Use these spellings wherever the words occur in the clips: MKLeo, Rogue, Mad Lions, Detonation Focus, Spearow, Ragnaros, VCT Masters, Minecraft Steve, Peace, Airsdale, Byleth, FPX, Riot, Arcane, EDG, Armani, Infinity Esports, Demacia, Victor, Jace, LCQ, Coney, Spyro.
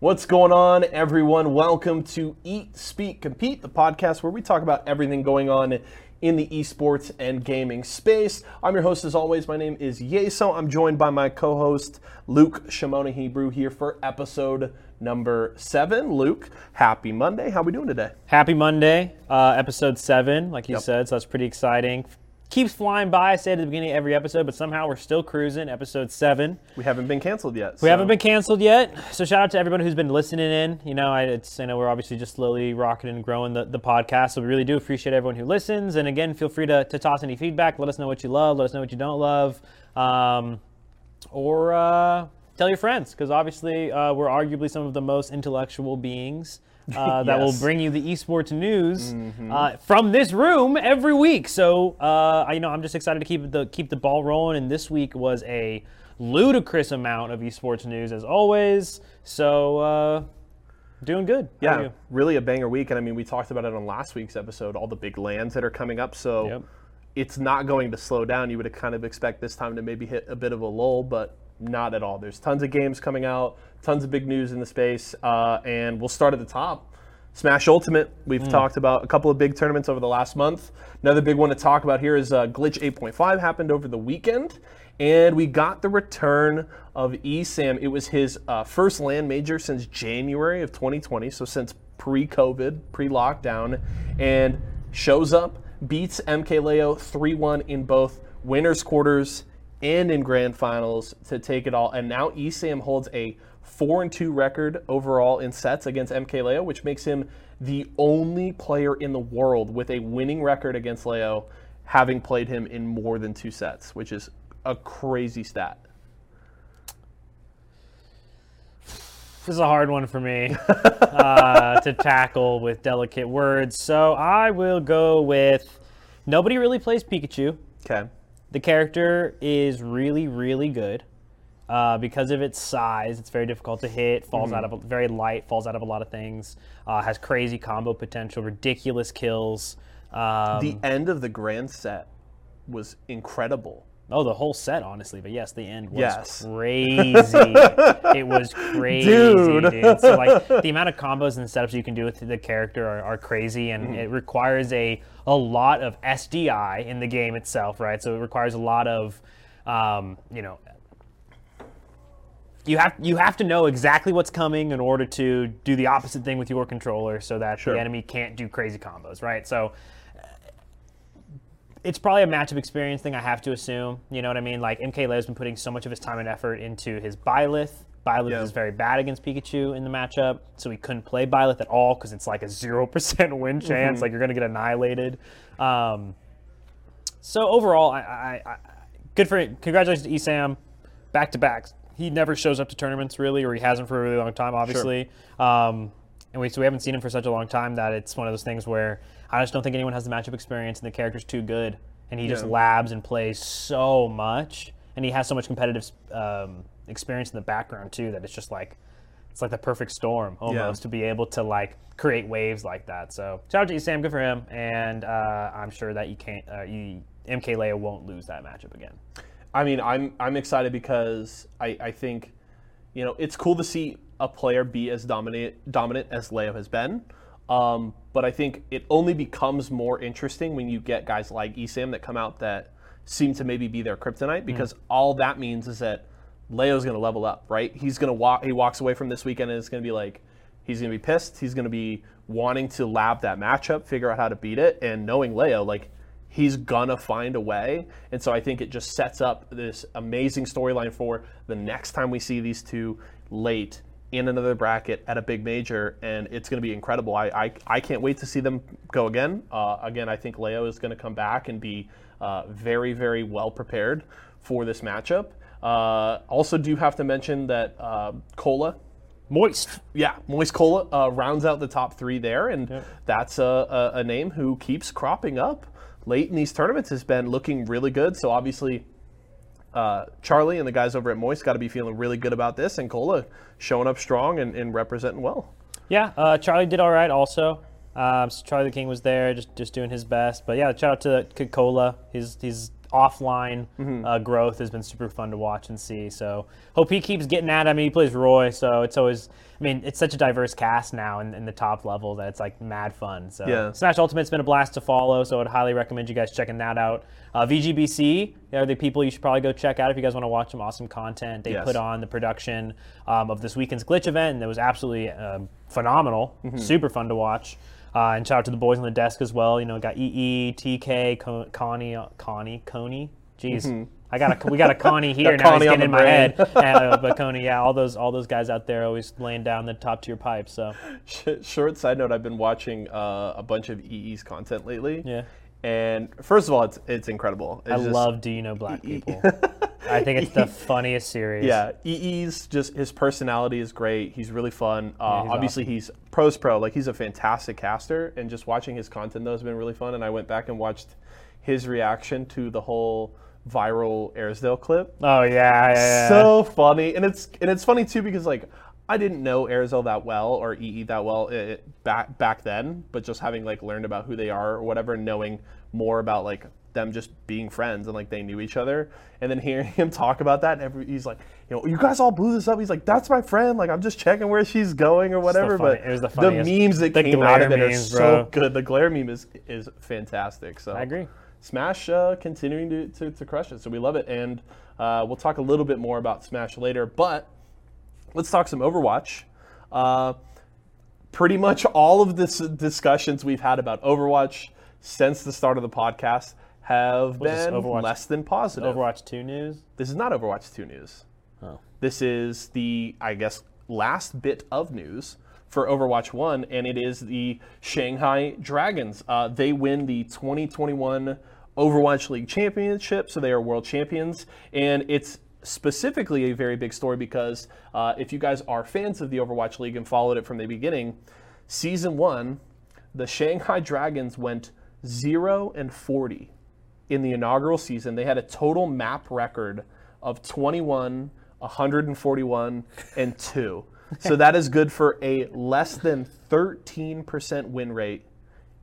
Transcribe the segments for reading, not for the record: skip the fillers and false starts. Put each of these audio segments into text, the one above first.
What's going on, everyone? Welcome to Eat, Speak, Compete, the podcast where we talk about everything going on in the esports and gaming space. I'm your host, as always. My name is Yeso. I'm joined by my co-host, Luke Shimona Hebrew, here for episode number 7. Luke, happy Monday. How are we doing today? Happy Monday, episode 7, like you said, so that's pretty exciting. Keeps flying by. I say it at the beginning of every episode, but somehow we're still cruising. Episode 7. We haven't been canceled yet. So. We haven't been canceled yet. So shout out to everyone who's been listening in. You know, I know we're obviously just slowly rocking and growing the podcast. So we really do appreciate everyone who listens. And again, feel free to toss any feedback. Let us know what you love. Let us know what you don't love. Or tell your friends, because obviously we're arguably some of the most intellectual beings that will bring you the esports news from this room every week. So I'm just excited to keep the ball rolling. And this week was a ludicrous amount of esports news, as always. So doing good. How are you? Really a banger week. And I mean, we talked about it on last week's episode. All the big lands that are coming up. So it's not going to slow down. You would kind of expect this time to maybe hit a bit of a lull, but not at all. There's tons of games coming out, tons of big news in the space, and we'll start at the top. Smash Ultimate, we've talked about a couple of big tournaments over the last month. Another big one to talk about here is Glitch 8.5 happened over the weekend, and we got the return of ESAM. It was his first LAN major since January of 2020, so since pre-COVID, pre-lockdown, and shows up, beats MKLeo 3-1 in both winners' quarters and in grand finals to take it all. And now ESAM holds a 4-2 record overall in sets against MKLeo, which makes him the only player in the world with a winning record against Leo, having played him in more than 2 sets, which is a crazy stat. This is a hard one for me to tackle with delicate words. So I will go with nobody really plays Pikachu. Okay. The character is really, really good. Because of its size, it's very difficult to hit, falls out of a lot of things, has crazy combo potential, ridiculous kills. The end of the grand set was incredible. Oh, the whole set, honestly. But yes, the end was crazy. It was crazy, dude. So, like, the amount of combos and setups you can do with the character are crazy, and it requires a lot of SDI in the game itself, right? So it requires a lot of, you have to know exactly what's coming in order to do the opposite thing with your controller so that the enemy can't do crazy combos, right? So it's probably a matchup experience thing, I have to assume. You know what I mean? Like, MKLeo's been putting so much of his time and effort into his Byleth. Byleth is very bad against Pikachu in the matchup, so he couldn't play Byleth at all because it's like a 0% win chance. Like, you're going to get annihilated. So overall, I good for him. Congratulations to ESAM. Back-to-backs. He never shows up to tournaments, really, or he hasn't for a really long time, obviously. So we haven't seen him for such a long time that it's one of those things where I just don't think anyone has the matchup experience, and the character's too good, and he just labs and plays so much, and he has so much competitive experience in the background too that it's just like it's like the perfect storm almost to be able to like create waves like that. So shout out to ESAM, good for him, and I'm sure that MKLeo won't lose that matchup again. I mean, I'm excited because I think, you know, it's cool to see a player be as dominant as Leo has been. But I think it only becomes more interesting when you get guys like ESAM that come out that seem to maybe be their kryptonite, because all that means is that Leo's going to level up, right? He's going to walks away from this weekend, and it's going to be like, he's going to be pissed. He's going to be wanting to lab that matchup, figure out how to beat it. And knowing Leo, like, he's gonna find a way. And so I think it just sets up this amazing storyline for the next time we see these two late in another bracket at a big major, and it's gonna be incredible. I can't wait to see them go again. I think Leo is gonna come back and be very, very well prepared for this matchup. Also do have to mention that Moist Cola rounds out the top 3 there, and that's a name who keeps cropping up late in these tournaments, has been looking really good. So obviously Charlie and the guys over at Moist got to be feeling really good about this, and Cola showing up strong and representing well. Charlie did all right also. So Charlie the King was there just doing his best. But shout out to Cola. He's offline growth has been super fun to watch and see. So hope he keeps getting at it. I mean, he plays Roy, so it's always, I mean, it's such a diverse cast now in the top level that it's like mad fun. So yeah. Smash Ultimate's been a blast to follow, so I'd highly recommend you guys checking that out. VGBC, they're the people you should probably go check out if you guys want to watch some awesome content. They put on the production of this weekend's Glitch event, and it was absolutely phenomenal, super fun to watch. And shout out to the boys on the desk as well. You know, we got EE, TK, Coney. Jeez, we got a Coney here now. Coney, he's getting in my head. But Coney, yeah, all those guys out there always laying down the top tier pipe. So, short side note, I've been watching a bunch of EE's content lately. Yeah. And first of all, it's incredible. It's love Do You Know Black People? I think it's the funniest series. Yeah, EE's just, his personality is great. He's really fun. He's obviously awesome. He's pro. Like, he's a fantastic caster, and just watching his content though has been really fun. And I went back and watched his reaction to the whole viral Airsdale clip. Oh yeah. So funny, and it's funny too because like, I didn't know Airsdale that well or EE that well back then, but just having like learned about who they are or whatever, knowing more about like them just being friends and like they knew each other, and then hearing him talk about that, and he's like, you know, you guys all blew this up. He's like, that's my friend. Like, I'm just checking where she's going or whatever. The memes that came out of it are so good. The glare meme is fantastic. So I agree. Smash continuing to crush it. So we love it, and we'll talk a little bit more about Smash later, but. Let's talk some Overwatch. Pretty much all of the discussions we've had about Overwatch since the start of the podcast have been less than positive. Overwatch 2 news? This is not Overwatch 2 news. Oh. This is the, I guess, last bit of news for Overwatch 1, and it is the Shanghai Dragons. They win the 2021 Overwatch League Championship, so they are world champions, and it's specifically a very big story because if you guys are fans of the Overwatch League and followed it from the beginning, Season 1, the Shanghai Dragons went 0-40 in the inaugural season. They had a total map record of 21, 141, and 2. So that is good for a less than 13% win rate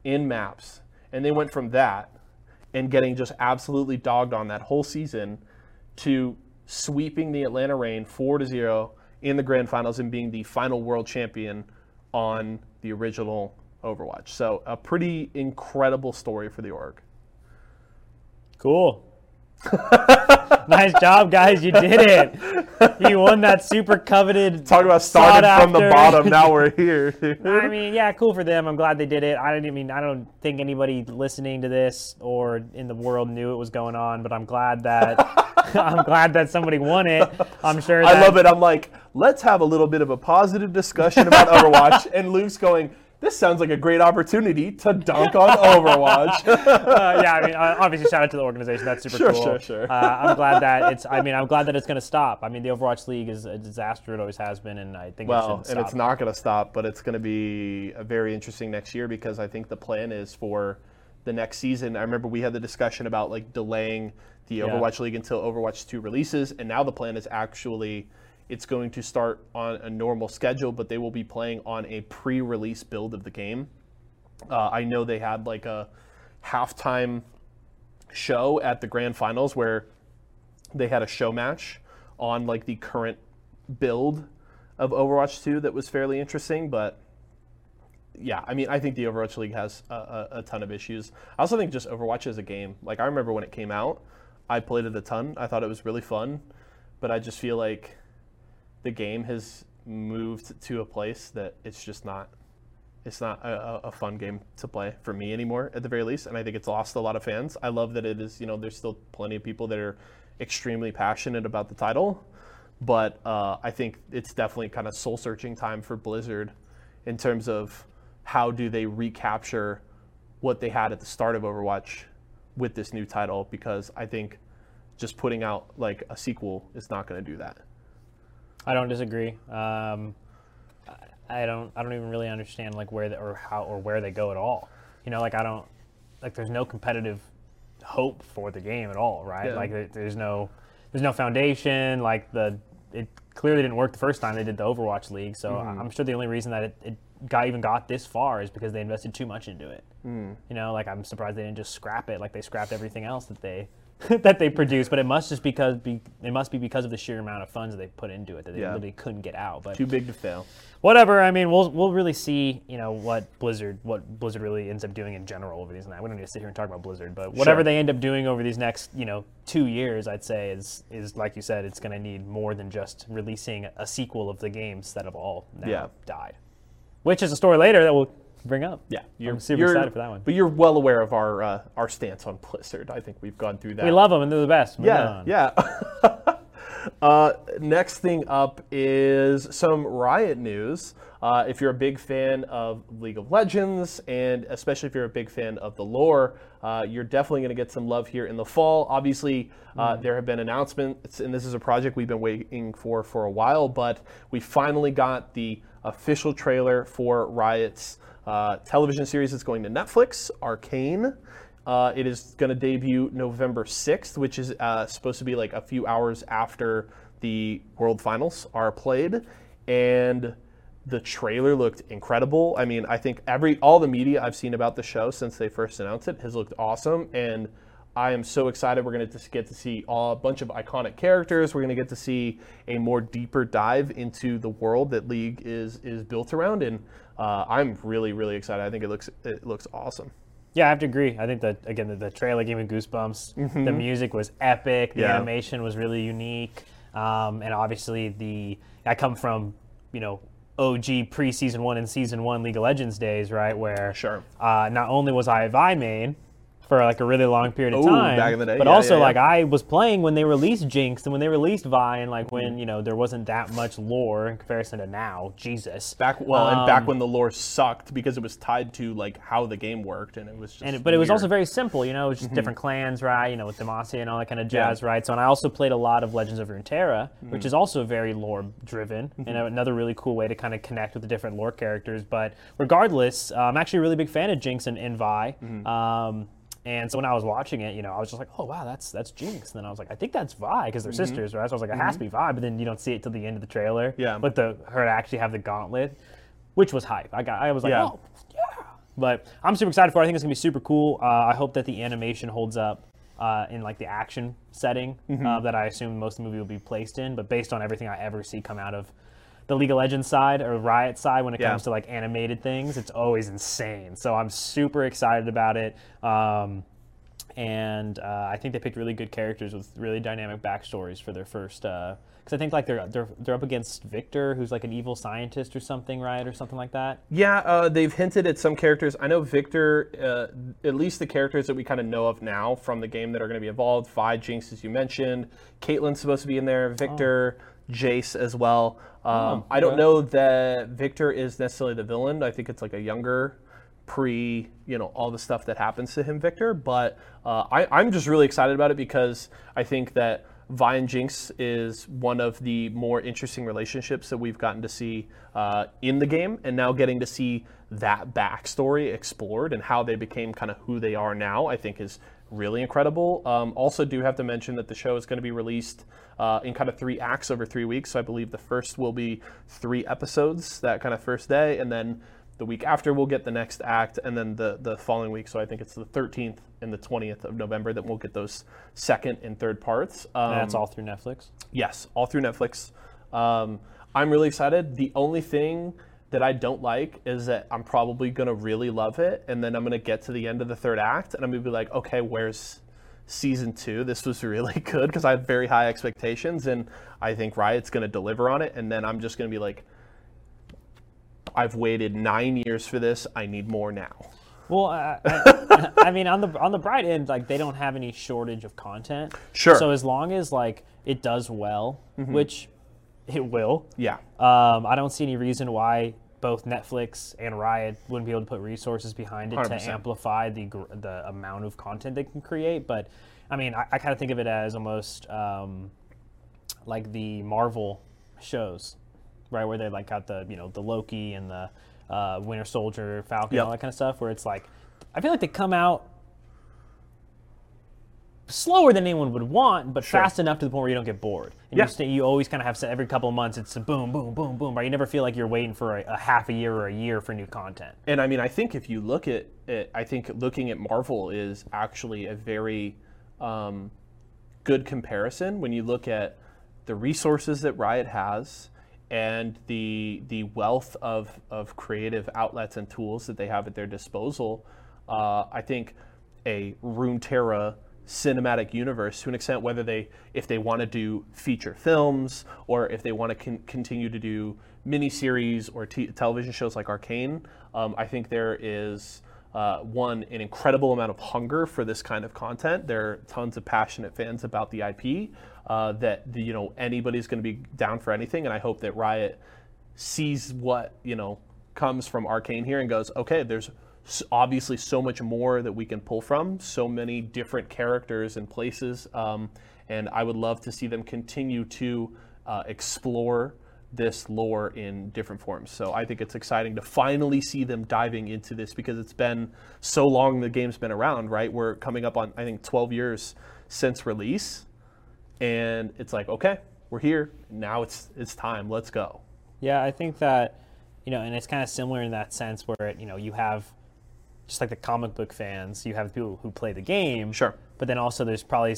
in maps. And they went from that and getting just absolutely dogged on that whole season to sweeping the Atlanta Reign 4-0 in the grand finals and being the final world champion on the original Overwatch. So a pretty incredible story for the org. Cool. Nice job, guys. You did it. You won that super coveted. Talk about starting from the bottom. Now we're here. I mean, yeah, cool for them. I'm glad they did it. I don't think anybody listening to this or in the world knew it was going on, but I'm glad that... I'm glad that somebody won it. I'm sure that... I love it. I'm like, let's have a little bit of a positive discussion about Overwatch. And Luke's going, this sounds like a great opportunity to dunk on Overwatch. Yeah, I mean, obviously, shout out to the organization. That's super cool. Sure. I'm glad that it's... I mean, I'm glad that it's going to stop. I mean, the Overwatch League is a disaster. It always has been, and I think it should stop. Well, and it's not going to stop, but it's going to be a very interesting next year because I think the plan is for the next season. I remember we had the discussion about, like, delaying the Overwatch League until Overwatch 2 releases, and now the plan is actually it's going to start on a normal schedule, but they will be playing on a pre-release build of the game. I know they had like a halftime show at the grand finals where they had a show match on like the current build of Overwatch 2 that was fairly interesting, but yeah, I mean, I think the Overwatch League has a ton of issues. I also think just Overwatch as a game, like I remember when it came out, I played it a ton. I thought it was really fun, but I just feel like the game has moved to a place that it's just not, a fun game to play for me anymore, at the very least. And I think it's lost a lot of fans. I love that it is, you know, there's still plenty of people that are extremely passionate about the title, but I think it's definitely kind of soul-searching time for Blizzard in terms of how do they recapture what they had at the start of Overwatch with this new title, because I think just putting out like a sequel is not going to do that. I don't disagree. I don't even really understand like where the, or how or where they go at all. You know, like I don't like there's no competitive hope for the game at all, right? Yeah. Like there's no foundation. Like it clearly didn't work the first time they did the Overwatch League. So I'm sure the only reason that it got this far is because they invested too much into it. You know, like I'm surprised they didn't just scrap it like they scrapped everything else that they that they produce, but it must just be because of the sheer amount of funds that they put into it that they literally couldn't get out. But too big to fail. Whatever. I mean, we'll really see, you know, what Blizzard really ends up doing in general over these. We don't need to sit here and talk about Blizzard, but whatever they end up doing over these next, 2 years, I'd say is like you said, it's going to need more than just releasing a sequel of the games that have all now died, which is a story later that will bring up. Yeah, I'm super excited for that one. But you're well aware of our stance on Blizzard. I think we've gone through that. We love them and they're the best. Moving on. Next thing up is some Riot news. If you're a big fan of League of Legends, and especially if you're a big fan of the lore, you're definitely going to get some love here in the fall. Obviously, there have been announcements, and this is a project we've been waiting for a while, but we finally got the official trailer for Riot's television series that's going to Netflix, Arcane. It is going to debut November 6th, which is supposed to be like a few hours after the World Finals are played. And the trailer looked incredible. I mean, I think all the media I've seen about the show since they first announced it has looked awesome. And I am so excited. We're going to get to see a bunch of iconic characters. We're going to get to see a more deeper dive into the world that League is built around. And I'm really, really excited. I think it looks awesome. Yeah, I have to agree. I think that, again, the trailer gave me goosebumps. Mm-hmm. The music was epic. The animation was really unique. And obviously, I come from, OG pre-season one and season one League of Legends days, right? Where not only was I a Vi main for like a really long period of time, back in the day. But I was playing when they released Jinx and when they released Vi, and when there wasn't that much lore in comparison to now. Jesus, back when the lore sucked because it was tied to how the game worked, and it was just but it was also very simple, it was just different clans, right? With Demacia and all that kind of jazz, right? So, and I also played a lot of Legends of Runeterra, which is also very lore driven and another really cool way to kind of connect with the different lore characters. But regardless, I'm actually a really big fan of Jinx and Vi. And so when I was watching it, I was just like, oh, wow, that's Jinx. And then I was like, I think that's Vi, because they're sisters, right? So I was like, it has to be Vi, but then you don't see it till the end of the trailer. Yeah. But her to actually have the gauntlet, which was hype. I was like, oh, yeah. But I'm super excited for it. I think it's going to be super cool. I hope that the animation holds up in the action setting that I assume most of the movie will be placed in. But based on everything I ever see come out of the League of Legends side or Riot side when it comes to animated things, it's always insane. So I'm super excited about it. I think they picked really good characters with really dynamic backstories for their first, because I think they're up against Victor, who's an evil scientist or something, right? Or something like that. Yeah, they've hinted at some characters. I know Victor, at least the characters that we kind of know of now from the game that are going to be involved. Vi, Jinx, as you mentioned. Caitlyn's supposed to be in there. Victor, Jace as well. I don't know that Victor is necessarily the villain. I think it's a younger all the stuff that happens to him, Victor. But I'm just really excited about it because I think that Vi and Jinx is one of the more interesting relationships that we've gotten to see in the game, and now getting to see that backstory explored and how they became kind of who they are now, I think is really incredible. Also do have to mention that the show is going to be released in kind of 3 acts over 3 weeks. So I believe the first will be 3 episodes that kind of first day, and then the week after we'll get the next act, and then the following week. So I think it's the 13th and the 20th of November that we'll get those second and third parts. That's all through Netflix? Yes, all through Netflix. I'm really excited. The only thing that I don't like is that I'm probably going to really love it, and then I'm going to get to the end of the third act, and I'm going to be like, okay, where's season 2? This was really good, because I have very high expectations, and I think Riot's going to deliver on it, and then I'm just going to be like, I've waited 9 years for this. I need more now. Well, I mean, on the bright end, they don't have any shortage of content. Sure. So as long as it does well, which it will. Yeah. I don't see any reason why both Netflix and Riot wouldn't be able to put resources behind it 100%. To amplify the amount of content they can create. But I mean, I kind of think of it as almost like the Marvel shows. Right, where they got the the Loki and the Winter Soldier, Falcon, and all that kind of stuff. Where it's I feel they come out slower than anyone would want, but fast enough to the point where you don't get bored. And you always kind of have every couple of months. It's a boom, boom, boom, boom. Right, you never feel you're waiting for a half a year or a year for new content. And I mean, I think if you look at it, I think looking at Marvel is actually a very good comparison when you look at the resources that Riot has and the wealth of creative outlets and tools that they have at their disposal. I think a Runeterra cinematic universe, to an extent, whether if they want to do feature films or if they want to continue to do miniseries or television shows like Arcane, I think there is an incredible amount of hunger for this kind of content. There are tons of passionate fans about the IP that anybody's going to be down for anything, and I hope that Riot sees what comes from Arcane here and goes, okay, there's obviously so much more that we can pull from, so many different characters and places, and I would love to see them continue to explore this lore in different forms. So I think it's exciting to finally see them diving into this, because it's been so long the game's been around, right? We're coming up on, I think, 12 years since release, and it's like, okay, we're here, now it's time, let's go. Yeah, I think that, and it's kind of similar in that sense where, you have, just like the comic book fans, you have people who play the game. Sure. But then also there's probably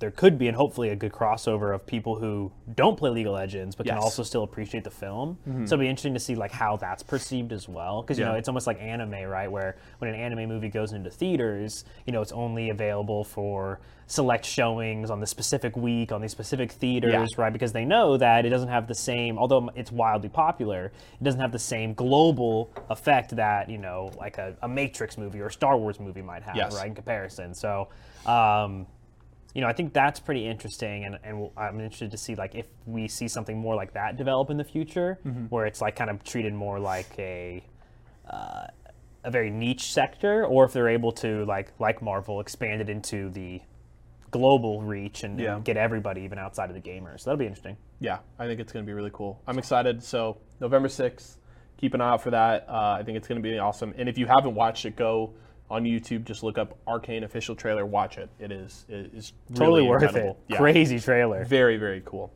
there could be, and hopefully a good crossover of people who don't play League of Legends, but can also still appreciate the film. Mm-hmm. So it'll be interesting to see how that's perceived as well. Because, it's almost like anime, right? Where when an anime movie goes into theaters, it's only available for select showings on the specific week, on these specific theaters, right? Because they know that it doesn't have the same, although it's wildly popular, it doesn't have the same global effect that, like a Matrix movie or a Star Wars movie might have, right? In comparison. So, I think that's pretty interesting, and I'm interested to see if we see something more like that develop in the future, where it's kind of treated more like a very niche sector, or if they're able to like Marvel expand it into the global reach and get everybody even outside of the gamers. So that'll be interesting. Yeah, I think it's going to be really cool. I'm excited. So November 6th, keep an eye out for that. I think it's going to be awesome. And if you haven't watched it, go on YouTube, just look up Arcane official trailer, watch it. It is totally really worth incredible. It. Yeah. Crazy trailer. Very, very cool.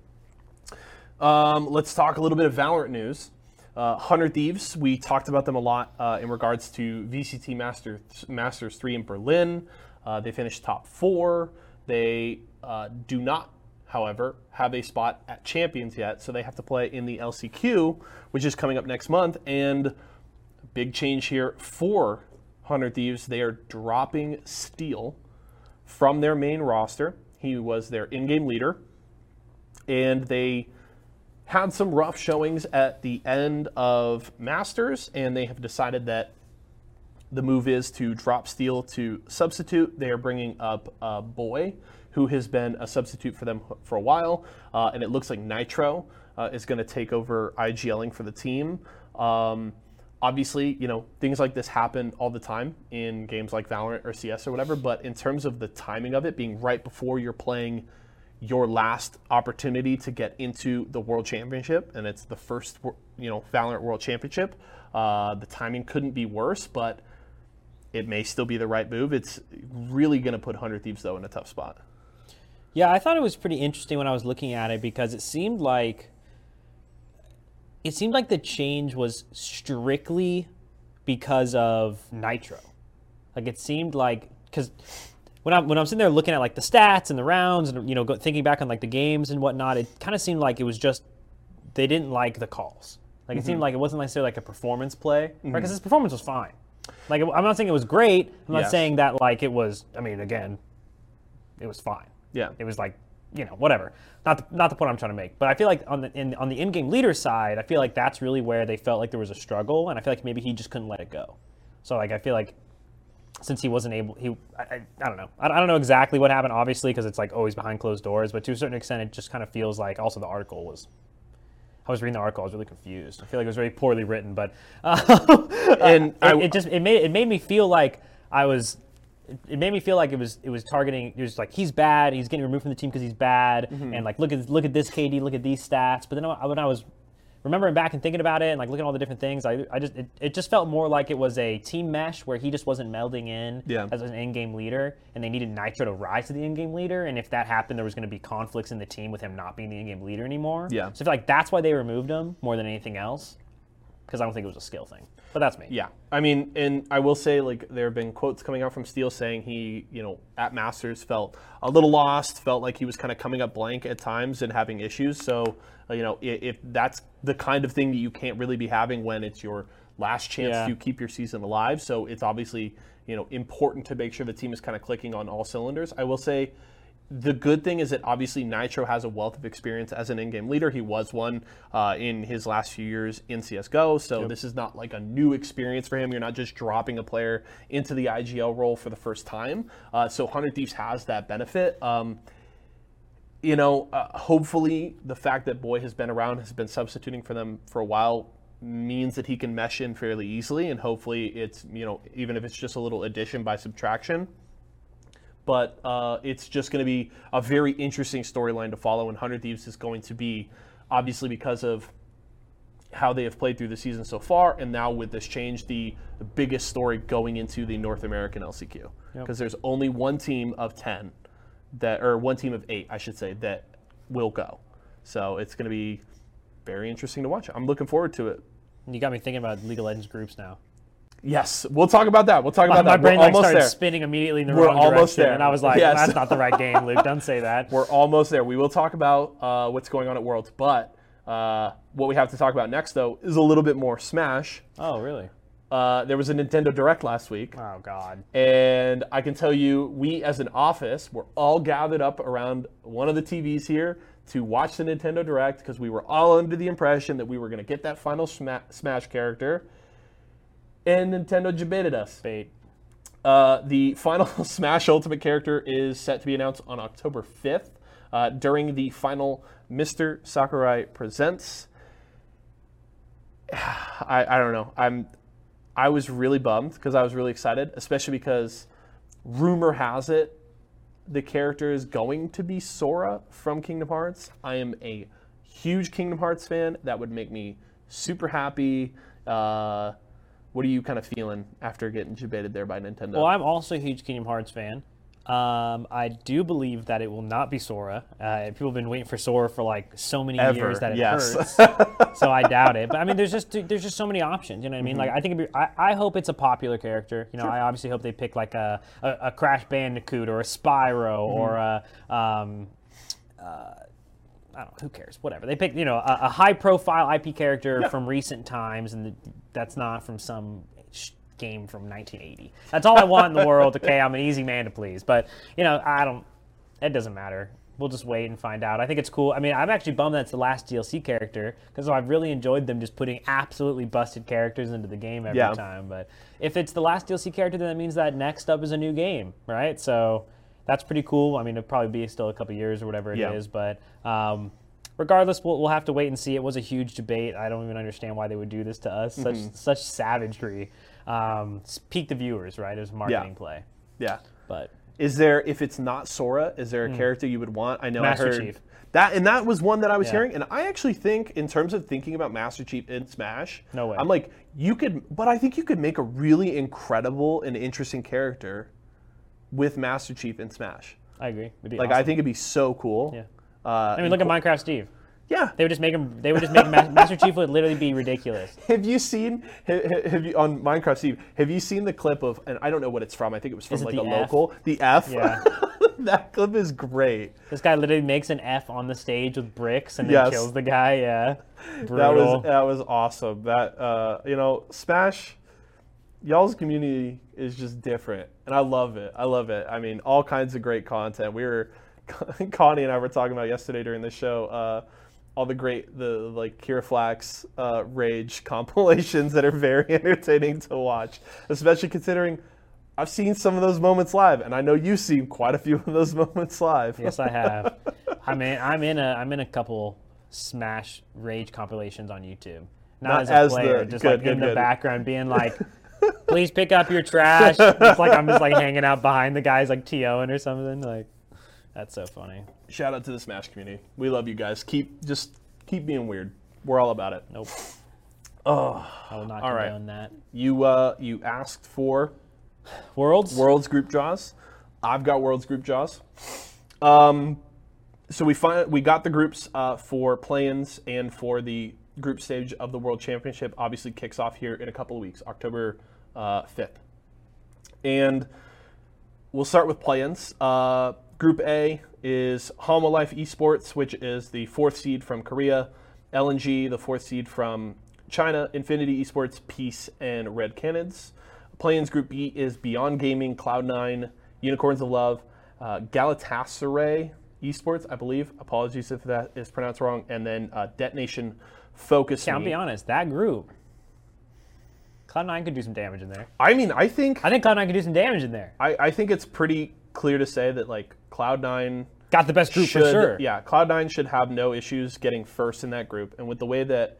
Let's talk a little bit of Valorant news. 100 Thieves, we talked about them a lot in regards to VCT Masters 3 in Berlin. They finished top 4. They do not, however, have a spot at Champions yet, so they have to play in the LCQ, which is coming up next month. And big change here for 100 Thieves, they are dropping Steel from their main roster. He was their in-game leader, and they had some rough showings at the end of Masters, and they have decided that the move is to drop Steel to substitute. They are bringing up Boy, who has been a substitute for them for a while, and it looks like Nitro is going to take over IGLing for the team. Obviously, things like this happen all the time in games like Valorant or CS or whatever, but in terms of the timing of it being right before you're playing your last opportunity to get into the World Championship, and it's the first, Valorant World Championship, the timing couldn't be worse, but it may still be the right move. It's really going to put 100 Thieves, though, in a tough spot. Yeah, I thought it was pretty interesting when I was looking at it, because it seemed like the change was strictly because of Nitro. It seemed like, because when I'm sitting there looking at the stats and the rounds and thinking back on the games and whatnot, it kind of seemed like it was just they didn't like the calls. It seemed like it wasn't necessarily a performance play, right? Because his performance was fine. I'm not saying it was great. I'm not saying that it was. I mean, again, it was fine. Yeah, it was whatever. Not the point I'm trying to make, but I feel like on the in-game leader side, I feel like that's really where they felt like there was a struggle, and I feel like maybe he just couldn't let it go. So I feel like since he wasn't able, I don't know. I don't know exactly what happened, obviously, because it's always behind closed doors. But to a certain extent, it just kind of feels like. Also, the article was. I was reading the article. I was really confused. I feel like it was very poorly written, but it made me feel like it was targeting. It was he's bad. He's getting removed from the team because he's bad. Mm-hmm. And look at this KD. Look at these stats. But then when I was remembering back and thinking about it and looking at all the different things, it just felt more like it was a team mesh where he just wasn't melding in as an in-game leader, and they needed Nitro to rise to the in-game leader. And if that happened, there was going to be conflicts in the team with him not being the in-game leader anymore. Yeah. So I feel like that's why they removed him more than anything else. because I don't think it was a skill thing. But that's me. Yeah. I mean, and I will say, like, there have been quotes coming out from Steele saying he, you know, at Masters felt a little lost, felt like he was kind of coming up blank at times and having issues. So, you know, if that's the kind of thing that you can't really be having when it's your last chance to keep your season alive. So it's obviously, you know, important to make sure the team is kind of clicking on all cylinders. I will say the good thing is that obviously Nitro has a wealth of experience as an in-game leader. He was one in his last few years in CSGO, so this is not like a new experience for him. You're not just dropping a player into the IGL role for the first time. So 100 Thieves has that benefit. You know, hopefully the fact that Boy has been around, has been substituting for them for a while, means that he can mesh in fairly easily, and hopefully it's, you know, even if it's just a little addition by subtraction. But it's just going to be a very interesting storyline to follow, and 100 Thieves is going to be, obviously because of how they have played through the season so far, and now with this change, the biggest story going into the North American LCQ. Because there's only one team of 10, that, or one team of 8, I should say, that will go. So it's going to be very interesting to watch. I'm looking forward to it. You got me thinking about League of Legends groups now. Yes, we'll talk about that. We'll talk about that. My brain started spinning immediately in the wrong direction, and I was like, "That's not the right game, Luke. Don't say that." We're almost there. We will talk about what's going on at Worlds, but what we have to talk about next, though, is a little bit more Smash. Oh, really? There was a Nintendo Direct last week. Oh, God. And I can tell you, we as an office were all gathered up around one of the TVs here to watch the Nintendo Direct because we were all under the impression that we were going to get that final Smash character. And Nintendo debated us. The final Smash Ultimate character is set to be announced on October 5th during the final Mr. Sakurai Presents. I don't know. I was really bummed because I was really excited, especially because rumor has it the character is going to be Sora from Kingdom Hearts. I am a huge Kingdom Hearts fan. That would make me super happy. What are you kind of feeling after getting debated there by Nintendo? Well, I'm also a huge Kingdom Hearts fan. I do believe that it will not be Sora. People have been waiting for Sora for like so many years that it hurts. So I doubt it. But I mean, there's just so many options. You know what I mean? Like I think I hope it's a popular character. You know, I obviously hope they pick like a Crash Bandicoot or a Spyro or a I don't know, who cares? Whatever. They pick, you know, a high-profile IP character from recent times, and that's not from some game from 1980. That's all I want in the world. Okay, I'm an easy man to please. But, you know, it doesn't matter. We'll just wait and find out. I think it's cool. I mean, I'm actually bummed that's the last DLC character, because I've really enjoyed them just putting absolutely busted characters into the game every time. But if it's the last DLC character, then that means that next up is a new game, right? So that's pretty cool. I mean, it'll probably be still a couple years or whatever it is, but regardless, we'll have to wait and see. It was a huge debate. I don't even understand why they would do this to us. Such savagery. Pique the viewers, right? It was a marketing play. Yeah. But is there, if it's not Sora, is there a character you would want? I know Master Chief. That, and that was one that I was hearing, and I actually think, in terms of thinking about Master Chief in Smash, no way. I'm like, I think you could make a really incredible and interesting character with Master Chief in Smash. I agree. It'd be awesome. I think it'd be so cool. Yeah. I mean, look at Minecraft Steve. Yeah. They would just make Master Chief would literally be ridiculous. Have you on Minecraft Steve, have you seen the clip of, and I don't know what it's from. I think it was from like a local, the F. Yeah. That clip is great. This guy literally makes an F on the stage with bricks and then kills the guy. Yeah. Brutal. That was awesome. That, you know, Smash, y'all's community is just different, and I love it. I mean, all kinds of great content. Connie and I were talking about yesterday during the show, all the Kiraflax rage compilations that are very entertaining to watch, especially considering I've seen some of those moments live, and I know you've seen quite a few of those moments live. Yes, I have. I mean, I'm in a couple Smash rage compilations on YouTube. Not as a player, the background being like, please pick up your trash. It's like I'm just like hanging out behind the guys like TOing or something. Like, that's so funny. Shout out to the Smash community. We love you guys. Keep being weird. We're all about it. Nope. Oh, I will not condone that. You asked for Worlds group draws. I've got Worlds group draws. So we got the groups for play-ins and for the group stage of the World Championship obviously kicks off here in a couple of weeks, October 5th. And we'll start with play-ins. Group A is Hanwha Life Esports, which is the fourth seed from Korea, LNG, the fourth seed from China, Infinity Esports, Peace, and Red Canids. Play-ins Group B is Beyond Gaming, Cloud9, Unicorns of Love, Galatasaray Esports, I believe. Apologies if that is pronounced wrong. And then Detonation Focus. I'll be honest, that group, Cloud9 could do some damage in there. I mean, I think Cloud9 could do some damage in there. I think it's pretty clear to say that, like, Cloud9 got the best group should, for sure. Yeah, Cloud9 should have no issues getting first in that group. And with the way that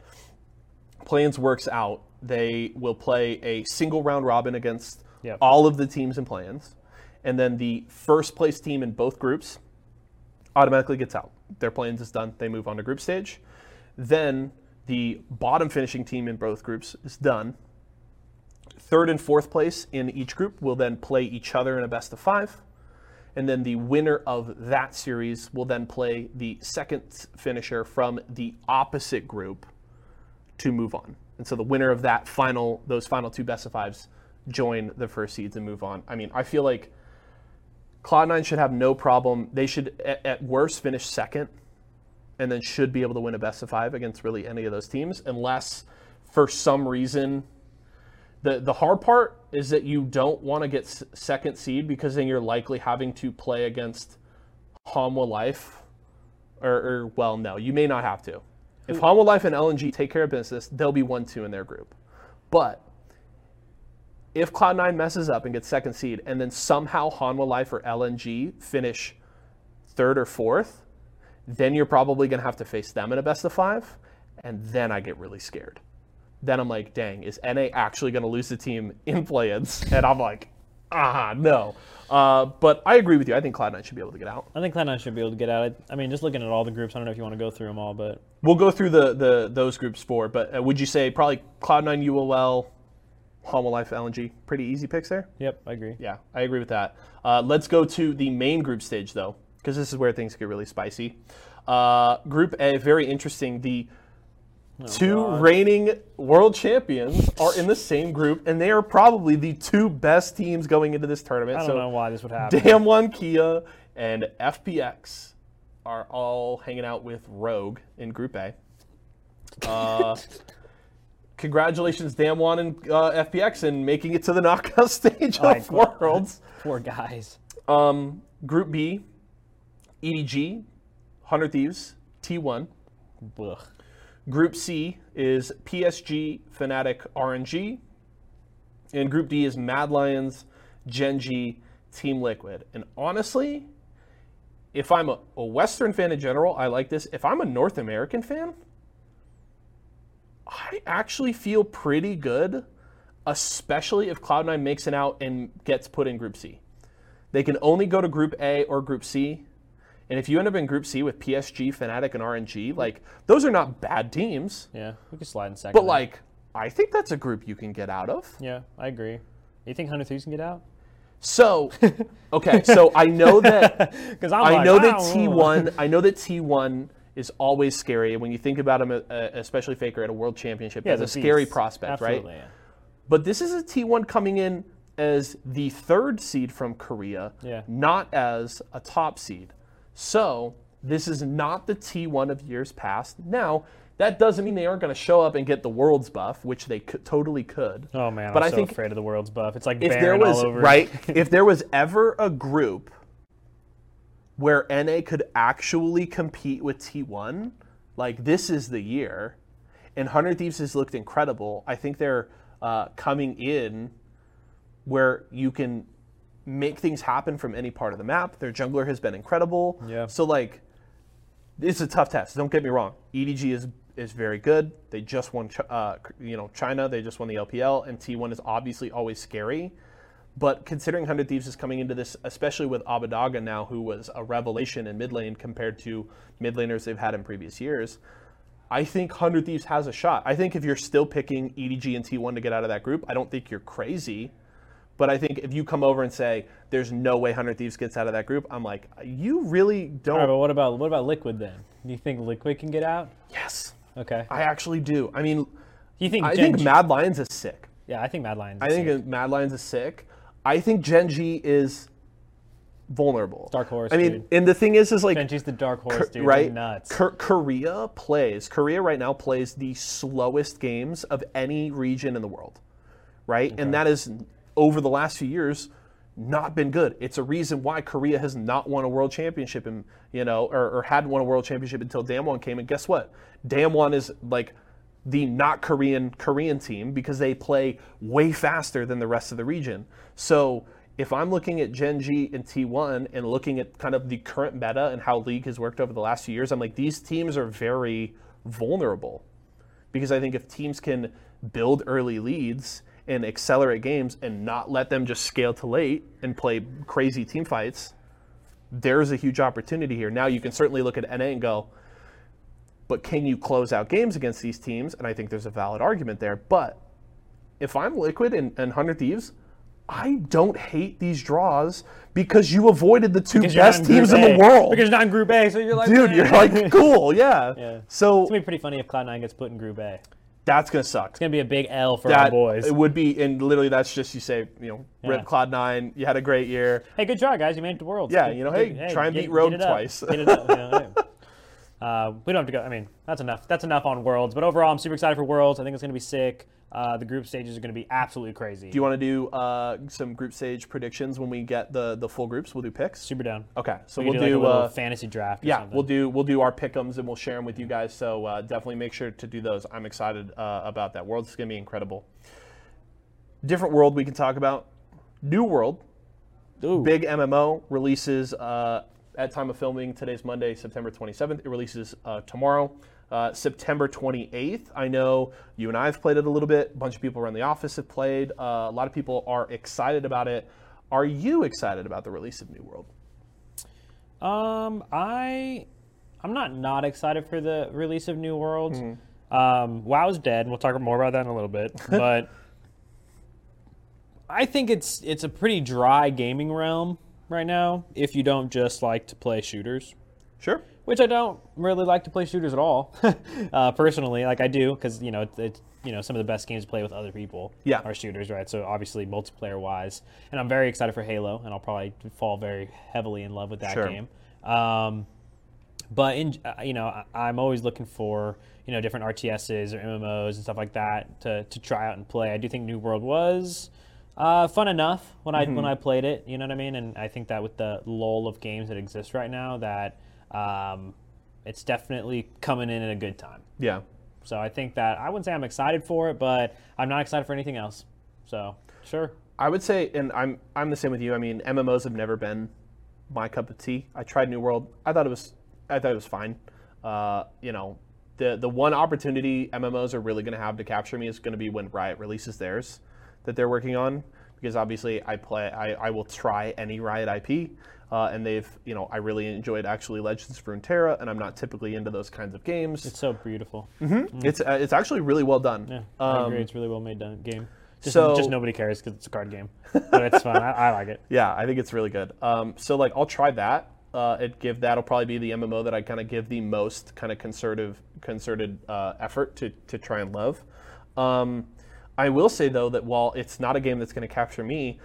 play-ins works out, they will play a single round robin against all of the teams in play-ins. And then the first place team in both groups automatically gets out. Their play-ins is done. They move on to group stage. Then the bottom finishing team in both groups is done. Third and fourth place in each group will then play each other in a best of five. And then the winner of that series will then play the second finisher from the opposite group to move on. And so the winner of that those final two best of fives join the first seeds and move on. I mean, I feel like Cloud9 should have no problem. They should, at worst, finish second and then should be able to win a best of five against really any of those teams, unless for some reason. The hard part is that you don't want to get second seed, because then you're likely having to play against Hanwha Life. Well, no, you may not have to. If Hanwha Life and LNG take care of business, they'll be 1-2 in their group. But if Cloud9 messes up and gets second seed, and then somehow Hanwha Life or LNG finish third or fourth, then you're probably going to have to face them in a best of five. And then I get really scared. Then I'm like, dang, is NA actually going to lose the team in play-ins? And I'm like, no. But I agree with you. I think Cloud9 should be able to get out. I mean, just looking at all the groups, I don't know if you want to go through them all, but we'll go through those groups four. But would you say probably Cloud9, ULL, Hanwha Life, LNG, pretty easy picks there? Yep, I agree. Yeah, I agree with that. Let's go to the main group stage, though, because this is where things get really spicy. Group A, very interesting. The two reigning world champions are in the same group, and they are probably the two best teams going into this tournament. I don't know why this would happen. Damwon Kia and FPX are all hanging out with Rogue in Group A. Congratulations, Damwon and FPX, in making it to the knockout stage of Worlds. Poor guys. Group B, EDG, 100 Thieves, T1. Ugh. Group C is PSG, Fnatic, RNG. And Group D is Mad Lions, Gen.G, Team Liquid. And honestly, if I'm a Western fan in general, I like this. If I'm a North American fan, I actually feel pretty good, especially if Cloud9 makes it out and gets put in Group C. They can only go to Group A or Group C. And if you end up in Group C with PSG, Fnatic, and RNG, like, those are not bad teams. Yeah, we could slide in second. But, like, I think that's a group you can get out of. Yeah, I agree. You think 100 Thieves can get out? So, okay, so I know that T1 is always scary. And when you think about them, especially Faker, at a world championship, as a scary prospect, absolutely, right? Yeah. But this is a T1 coming in as the third seed from Korea, not as a top seed. So, this is not the T1 of years past. Now, that doesn't mean they aren't going to show up and get the Worlds buff, which they totally could. Oh, man, but I'm so afraid of the Worlds buff. It's like Baron all over. Right? If there was ever a group where NA could actually compete with T1, like, this is the year. And 100 Thieves has looked incredible. I think they're coming in where you can make things happen from any part of the map. Their jungler has been incredible. Yeah. So, like, it's a tough test. Don't get me wrong. EDG is very good. They just won, China. They just won the LPL. And T1 is obviously always scary. But considering 100 Thieves is coming into this, especially with Abadaga now, who was a revelation in mid lane compared to mid laners they've had in previous years, I think 100 Thieves has a shot. I think if you're still picking EDG and T1 to get out of that group, I don't think you're crazy. But I think if you come over and say, there's no way 100 Thieves gets out of that group, I'm like, you really don't. All right, but what about Liquid then? Do you think Liquid can get out? Yes. Okay. I actually do. I mean, I think Mad Lions is sick. Yeah, I think Mad Lions is sick. I think Mad Lions is sick. I think Gen.G is vulnerable. Dark horse, I mean, dude. And the thing is like... Gen.G's the dark horse, dude. Right? They're nuts. Korea right now plays the slowest games of any region in the world. Right? Okay. And that is, over the last few years, not been good. It's a reason why Korea has not won a world championship and, you know, or hadn't won a world championship until Damwon came. And guess what? Damwon is like the not Korean team because they play way faster than the rest of the region. So if I'm looking at Gen.G and T1 and looking at kind of the current meta and how League has worked over the last few years, I'm like, these teams are very vulnerable because I think if teams can build early leads and accelerate games and not let them just scale to late and play crazy team fights, there's a huge opportunity here. Now you can certainly look at NA and go, but can you close out games against these teams? And I think there's a valid argument there. But if I'm Liquid and 100 Thieves, I don't hate these draws because you avoided the two best teams in the world. Because you're not in Group A, so you're like... Dude, you're like, cool, yeah. So, it's going to be pretty funny if Cloud9 gets put in Group A. That's going to suck. It's going to be a big L for our boys. It would be, and literally that's just, you say, you know, RIP Cloud9, you had a great year. Hey, good job, guys. You made it to Worlds. Yeah, you know, hey try and beat Rogue twice. Get it up. We don't have to go. I mean, that's enough. That's enough on Worlds. But overall, I'm super excited for Worlds. I think it's going to be sick. The group stages are going to be absolutely crazy. Do you want to do some group stage predictions when we get the full groups? We'll do picks. Super down. Okay, so we'll do a fantasy draft. Yeah, something. we'll do our pick'ems and we'll share them with you guys. So definitely make sure to do those. I'm excited about that. Worlds is going to be incredible. Different world we can talk about. New World, ooh, big MMO releases at time of filming. Today's Monday, September 27th. It releases tomorrow. September 28th, I know you and I have played it a little bit. A bunch of people around the office have played. A lot of people are excited about it. Are you excited about the release of New World? I'm not excited for the release of New World. Mm-hmm. WoW's dead. We'll talk more about that in a little bit. But I think it's a pretty dry gaming realm right now if you don't just like to play shooters. Sure. Which I don't really like to play shooters at all, personally. Like I do, because you know, it's you know, some of the best games to play with other people are shooters, right? So obviously multiplayer wise, and I'm very excited for Halo, and I'll probably fall very heavily in love with that game. But in you know, I'm always looking for you know different RTSs or MMOs and stuff like that to try out and play. I do think New World was fun enough when I when I played it. You know what I mean? And I think that with the lull of games that exist right now, that it's definitely coming in at a good time. Yeah. So I think that I wouldn't say I'm excited for it, but I'm not excited for anything else. So sure. I would say, and I'm the same with you. I mean, MMOs have never been my cup of tea. I tried New World. I thought it was fine. You know, the one opportunity MMOs are really going to have to capture me is going to be when Riot releases theirs that they're working on, because obviously I will try any Riot IP. And they've, you know, I really enjoyed actually Legends of Runeterra, and I'm not typically into those kinds of games. It's so beautiful. Mm-hmm. Mm. It's actually really well done. Yeah, I agree. It's really well made game. Just nobody cares because it's a card game, but it's fun. I like it. Yeah, I think it's really good. So like I'll try that. That'll probably be the MMO that I kind of give the most kind of concerted effort to try and love. I will say, though, that while it's not a game that's going to capture me,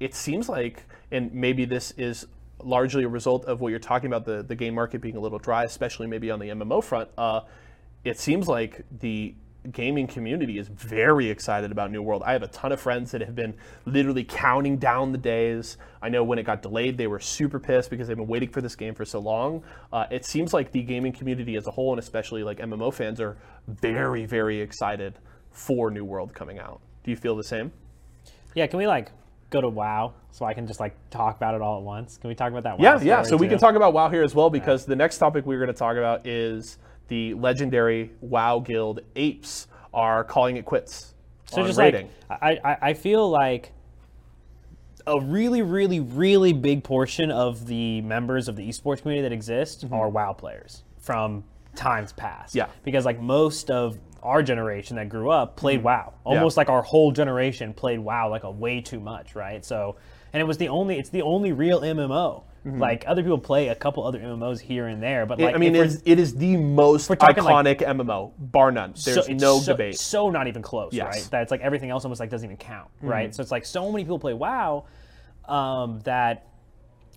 it seems like, and maybe this is largely a result of what you're talking about, the game market being a little dry, especially maybe on the MMO front, it seems like the gaming community is very excited about New World. I have a ton of friends that have been literally counting down the days. I know when it got delayed, they were super pissed because they've been waiting for this game for so long. It seems like the gaming community as a whole, and especially like MMO fans, are very, very excited for New World coming out. Do you feel the same? Yeah, can we like go to WoW so I can just like talk about it all at once? Can we talk about that WoW? Yeah, so we can talk about WoW here as well, because the next topic we're going to talk about is the legendary WoW guild Apes are calling it quits. So just raiding. Like I feel like a really, really, really big portion of the members of the esports community that exist are WoW players from times past. Yeah. Because like most of our generation that grew up played WoW. Almost like our whole generation played WoW like a way too much, right? So, and it's the only real MMO Mm-hmm. Like, other people play a couple other MMOs here and there, but like, I mean, it is the most iconic, like, MMO, bar none. There's no debate. So not even close, yes. Right? That's like everything else almost like doesn't even count, mm-hmm. right? So it's like so many people play WoW that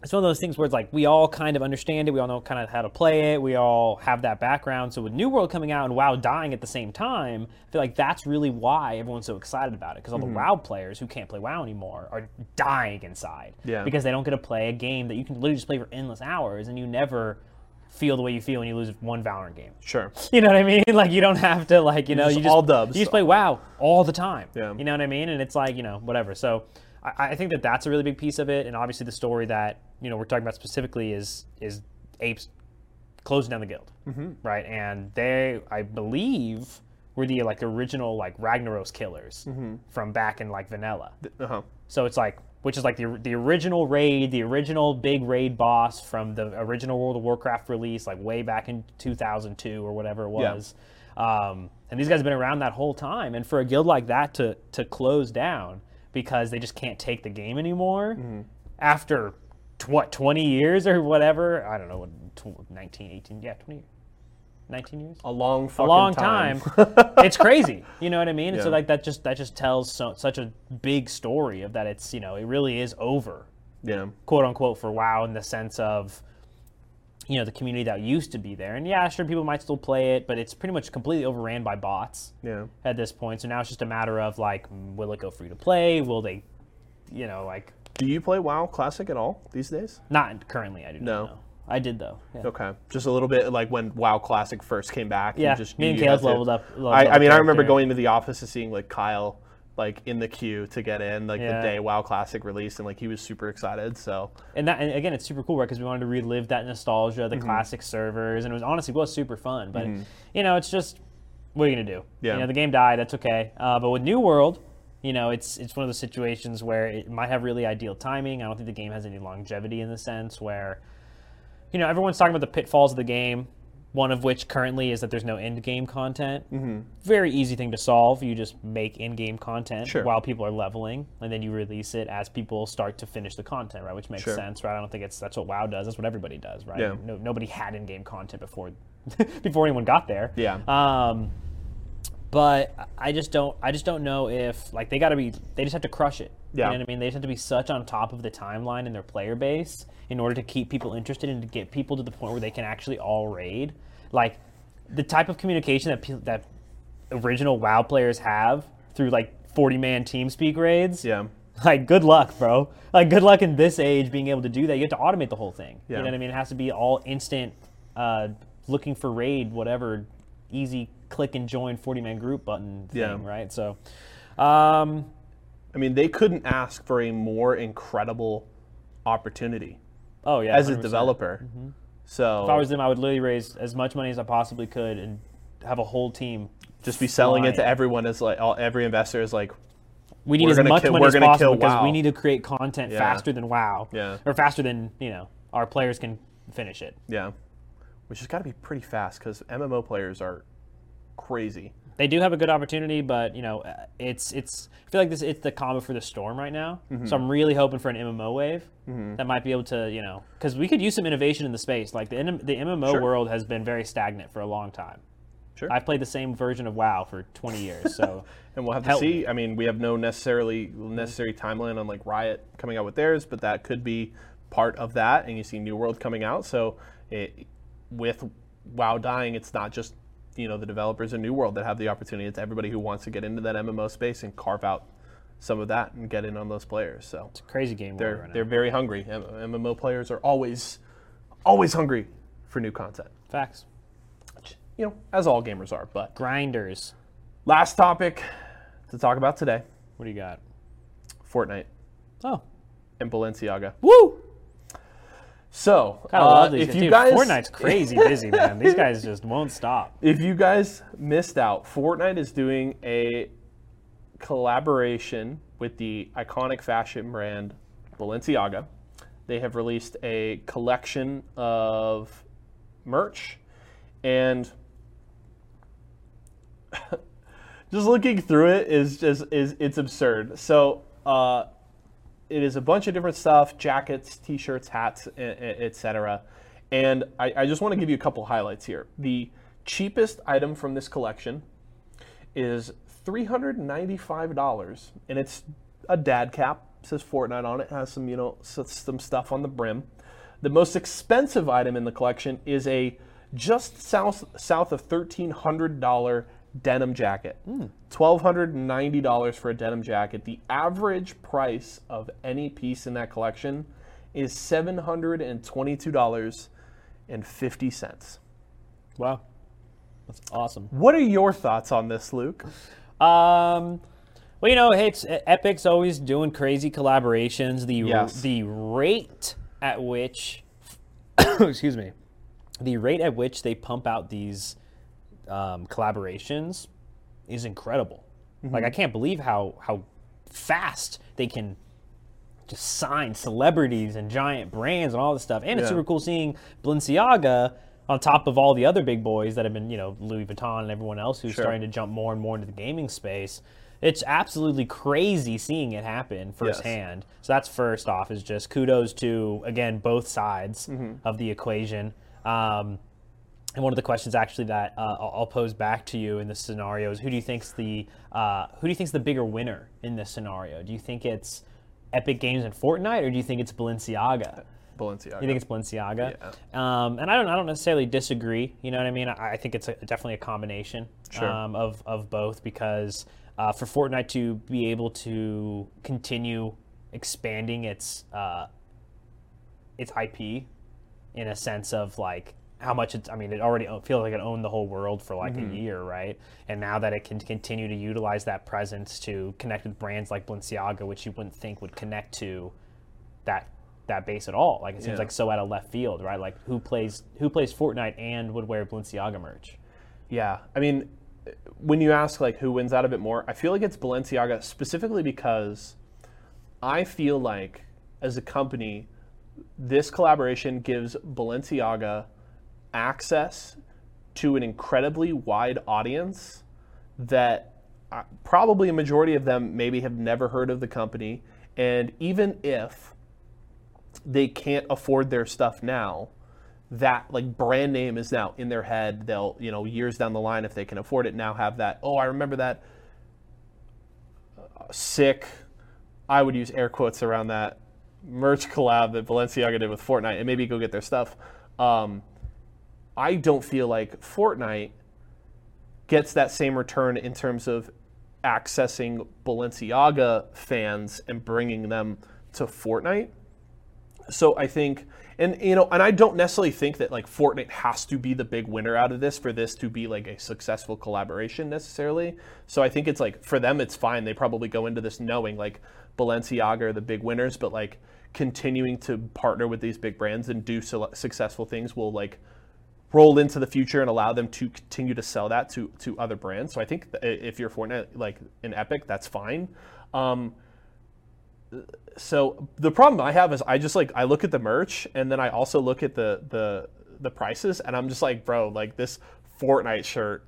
it's one of those things where it's like we all kind of understand it, we all know kind of how to play it, we all have that background. So with New World coming out and WoW dying at the same time, I feel like that's really why everyone's so excited about it, because all mm-hmm. the WoW players who can't play WoW anymore are dying inside, yeah. because they don't get to play a game that you can literally just play for endless hours and you never feel the way you feel when you lose one Valorant game. Sure. You know what I mean? Like, you don't have to, like, you just all dubs. You just play WoW all the time. Yeah. You know what I mean? And it's like, whatever. So I think that that's a really big piece of it, and obviously the story that we're talking about specifically is Apes closing down the guild, mm-hmm. right? And they, I believe, were the like original like Ragnaros killers mm-hmm. from back in like vanilla. Uh-huh. So it's like, which is like the original raid, the original big raid boss from the original World of Warcraft release, like way back in 2002 or whatever it was. Yeah. And these guys have been around that whole time, and for a guild like that to close down because they just can't take the game anymore mm-hmm. after 20 years or whatever, I don't know, 19, 18, yeah, 20 years, 19 years, a long fucking time. It's crazy, you know what I mean? Yeah. And so like that just tells such a big story of that. It's it really is over, yeah, quote unquote, for WoW, in the sense of the community that used to be there. And yeah, sure, people might still play it, but it's pretty much completely overran by bots, yeah, at this point. So now it's just a matter of like, will it go free to play? Will they, like. Do you play WoW Classic at all these days? Not currently, I do not. No. I did, though. Yeah. Okay. Just a little bit like when WoW Classic first came back. Yeah, me and Caleb leveled up. I remember going to the office and seeing like Kyle like in the queue to get in like the day WoW Classic released, and like he was super excited. So and again, it's super cool, right? Because we wanted to relive that nostalgia, the mm-hmm. classic servers, and it was honestly super fun. But mm-hmm. It's just, what are you gonna do? Yeah. The game died. That's okay. But with New World, it's one of those situations where it might have really ideal timing. I don't think the game has any longevity in the sense where, everyone's talking about the pitfalls of the game, one of which currently is that there's no end-game content. Mm-hmm. Very easy thing to solve. You just make end-game content sure. while people are leveling, and then you release it as people start to finish the content, right? Which makes sure. sense, right? I don't think that's what WoW does. That's what everybody does, right? Yeah. Nobody had end-game content before anyone got there. Yeah. But I just don't know if like they just have to crush it. Yeah. You know what I mean? They just have to be such on top of the timeline and their player base in order to keep people interested and to get people to the point where they can actually all raid. Like the type of communication that original WoW players have through like 40-man TeamSpeak raids. Yeah. Like, good luck, bro. Like, good luck in this age being able to do that. You have to automate the whole thing. Yeah. You know what I mean? It has to be all instant, looking for raid, whatever, easy click and join 40-man group button thing, yeah. right? So, they couldn't ask for a more incredible opportunity. Oh yeah, as 100%. A developer. Mm-hmm. So if I was them, I would literally raise as much money as I possibly could and have a whole team just be selling it to everyone. As like every investor is like, we need as much money as possible because WoW. We need to create content yeah. faster than WoW, yeah, or faster than our players can finish it. Yeah, which has got to be pretty fast because MMO players are crazy. They do have a good opportunity, but it's I feel like it's the combo for the storm right now. Mm-hmm. So I'm really hoping for an MMO wave mm-hmm. that might be able to because we could use some innovation in the space. Like the MMO sure. world has been very stagnant for a long time. Sure, I've played the same version of WoW for 20 years. So and we'll have to see. I mean, we have no necessary timeline on like Riot coming out with theirs, but that could be part of that. And you see New World coming out, so with WoW dying, it's not just the developers in New World that have the opportunity. It's everybody who wants to get into that MMO space and carve out some of that and get in on those players. So it's a crazy game. They're very hungry. MMO players are always hungry for new content. Facts. Which, as all gamers are, but grinders. Last topic to talk about today. What do you got? Fortnite. Oh. And Balenciaga. Woo! So, love these guys. Dude, guys, Fortnite's crazy busy, man. These guys just won't stop. If you guys missed out, Fortnite is doing a collaboration with the iconic fashion brand Balenciaga. They have released a collection of merch, and just looking through it is it's absurd. So, it is a bunch of different stuff, jackets, t-shirts, hats, etc. And I just want to give you a couple highlights here. The cheapest item from this collection is $395, and it's a dad cap. It says Fortnite on it. It has some, you know, some stuff on the brim. The most expensive item in the collection is a just south of $1,300 denim jacket. $1,290 for a denim jacket. The average price of any piece in that collection is $722.50. Wow. That's awesome. What are your thoughts on this, Luke? Well, you know, it's Epic's always doing crazy collaborations. The rate at which, excuse me, the rate at which they pump out these collaborations is incredible. Mm-hmm. Like, I can't believe how fast they can just sign celebrities and giant brands and all this stuff. And it's super cool seeing Balenciaga on top of all the other big boys that have been, you know, Louis Vuitton and everyone else who's starting to jump more and more into the gaming space. It's absolutely crazy seeing it happen firsthand. Yes. So that's first off, is just kudos to, again, both sides of the equation. And one of the questions actually that I'll pose back to you in this scenario is, who do you think's the bigger winner in this scenario? Do you think it's Epic Games and Fortnite, or do you think it's Balenciaga? You think it's Balenciaga? Yeah. And I don't necessarily disagree. You know what I mean? I think it's definitely a combination of both, because for Fortnite to be able to continue expanding its IP in a sense of, like, how much it's, I mean, it already feels like it owned the whole world for like a year, right? And now that it can continue to utilize that presence to connect with brands like Balenciaga, which you wouldn't think would connect to that base at all. Like, it seems like so out of left field, right? Like, who plays Fortnite and would wear Balenciaga merch? Yeah, I mean, when you ask, like, who wins out of it more, I feel like it's Balenciaga, specifically because I feel like, as a company, this collaboration gives Balenciaga access to an incredibly wide audience that probably a majority of them maybe have never heard of the company. And even if they can't afford their stuff now, that, like, brand name is now in their head. They'll, you know, years down the line, if they can afford it now, have that, oh, I remember that sick, I would use air quotes around that, merch collab that Balenciaga did with Fortnite, and maybe go get their stuff. I don't feel like Fortnite gets that same return in terms of accessing Balenciaga fans and bringing them to Fortnite. So I think, and, you know, and I don't necessarily think that, like, Fortnite has to be the big winner out of this for this to be, like, a successful collaboration necessarily. So I think it's, like, for them, it's fine. They probably go into this knowing, like, Balenciaga are the big winners, but, like, continuing to partner with these big brands and do successful things will, like, roll into the future and allow them to continue to sell that to other brands. So I think if you're Fortnite, like, in Epic, that's fine. So the problem I have is I look at the merch, and then I also look at the prices, and I'm just like, bro, like, this Fortnite shirt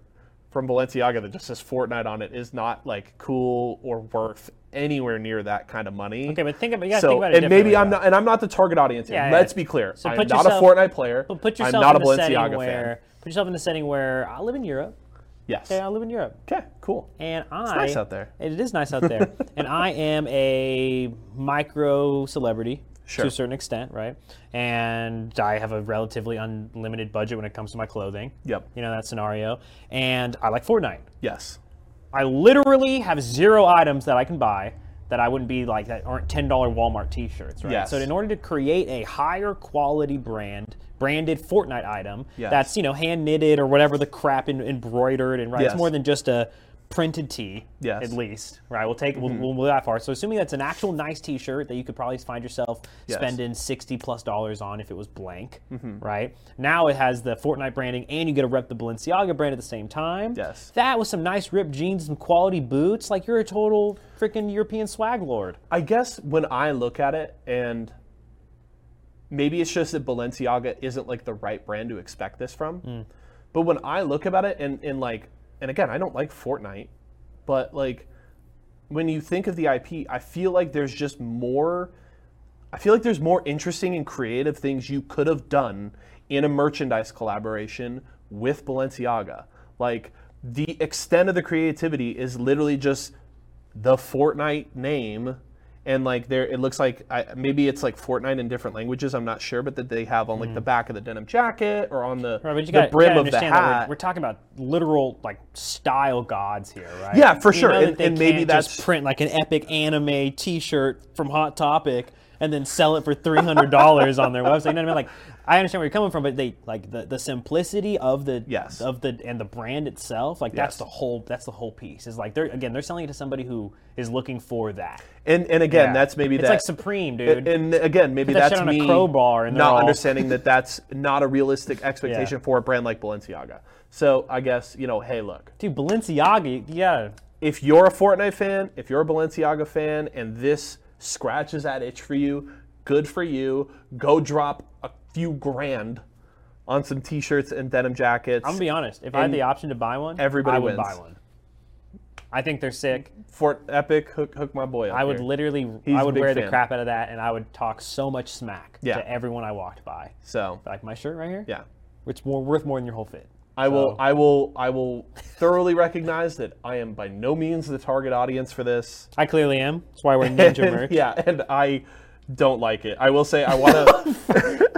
from Balenciaga that just says Fortnite on it is not, like, cool or worth anywhere near that kind of money. Okay, but think about it differently. And maybe I'm not the target audience here. Yeah, let's be clear. So I'm not a Fortnite player. I'm not a Balenciaga fan. Put yourself in the setting where I live in Europe. Yes. Okay, I live in Europe. Okay, cool. And it's nice out there. It is nice out there. And I am a micro celebrity to a certain extent, right? And I have a relatively unlimited budget when it comes to my clothing. Yep. You know, that scenario. And I like Fortnite. Yes. I literally have zero items that I can buy that I wouldn't be like, that aren't $10 Walmart t-shirts, right? Yes. So in order to create a higher quality branded Fortnite item that's, you know, hand knitted or whatever the crap, embroidered and right, it's more than just a printed tee, at least, right? We'll go that far. So assuming that's an actual nice t-shirt that you could probably find yourself spending $60+ on if it was blank, right? Now it has the Fortnite branding and you get to rep the Balenciaga brand at the same time. Yes. That with some nice ripped jeans and quality boots, like, you're a total freaking European swag lord. I guess when I look at it, and maybe it's just that Balenciaga isn't, like, the right brand to expect this from, but when I look about it, and again, I don't like Fortnite, but, like, when you think of the IP, I feel like there's just more. I feel like there's more interesting and creative things you could have done in a merchandise collaboration with Balenciaga. Like, the extent of the creativity is literally just the Fortnite name, and like there, it looks like maybe it's like Fortnite in different languages. I'm not sure, but that they have on like the back of the denim jacket or on the, right, but you the gotta, brim you of the hat. We're talking about literal like style gods here, right? Yeah, for sure. And maybe that's just print like an epic anime T-shirt from Hot Topic and then sell it for $300 on their website. You know what I mean? Like, I understand where you're coming from, but they like the simplicity of the and the brand itself. Like, that's the whole piece. Is like they're selling it to somebody who is looking for that. And again, that's maybe it's like Supreme, dude. And again, maybe that's on me a crowbar and not understanding that that's not a realistic expectation for a brand like Balenciaga. So I guess, you know, hey, look, dude, Balenciaga, if you're a Fortnite fan, if you're a Balenciaga fan, and this scratches that itch for you, good for you. Go drop a few $1,000 on some T-shirts and denim jackets. I'm gonna be honest. If I had the option to buy one, everybody would buy one. I think they're sick. Fort Epic, hook my boy up. I would I would wear the crap out of that, and I would talk so much smack to everyone I walked by. So like my shirt right here, it's worth more than your whole fit. I will thoroughly recognize that I am by no means the target audience for this. I clearly am. That's why we're ninja merch. Yeah, and I don't like it. I will say I want to...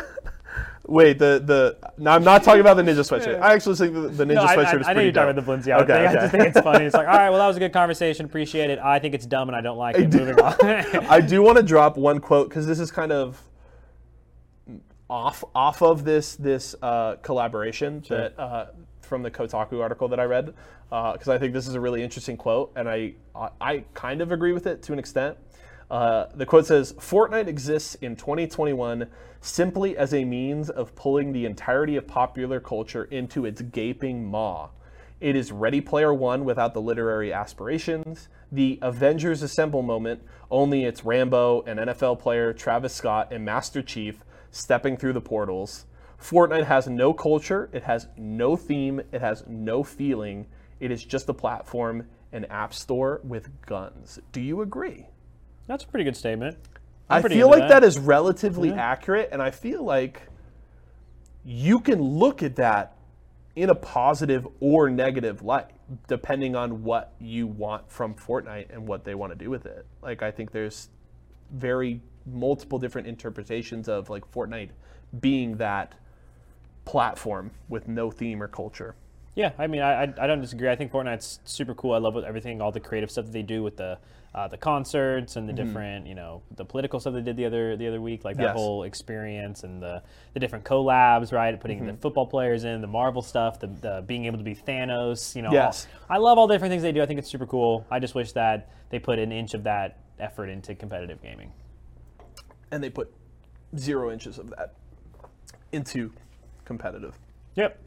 Wait, No, I'm not talking about the ninja sweatshirt. I actually think the ninja sweatshirt is pretty dumb. I know you're talking about the Balenciaga thing. I just think it's funny. It's like, all right, well, that was a good conversation. Appreciate it. I think it's dumb and I don't like it. Moving on. I do want to drop one quote because this is kind of... off of this collaboration that from the Kotaku article that I read, because I think this is a really interesting quote, and I kind of agree with it to an extent. The quote says, "Fortnite exists in 2021 simply as a means of pulling the entirety of popular culture into its gaping maw. It is Ready Player One without the literary aspirations, the Avengers Assemble moment, only it's Rambo, an NFL player, Travis Scott, and Master Chief stepping through the portals. Fortnite has no culture, it has no theme, it has no feeling. It is just a platform, an app store with guns." Do you agree? That's a pretty good statement. I feel like that is relatively accurate, and I feel like you can look at that in a positive or negative light, depending on what you want from Fortnite and what they want to do with it. Like, I think there's very multiple different interpretations of like Fortnite being that platform with no theme or culture. Yeah, I mean, I don't disagree. I think Fortnite's super cool. I love everything, all the creative stuff that they do with the concerts and the different, you know, the political stuff they did the other week, like that whole experience and the different collabs, right? Putting the football players in, the Marvel stuff, the being able to be Thanos, you know. Yes. I love all the different things they do. I think it's super cool. I just wish that they put an inch of that effort into competitive gaming. And they put 0 inches of that into competitive. Yep.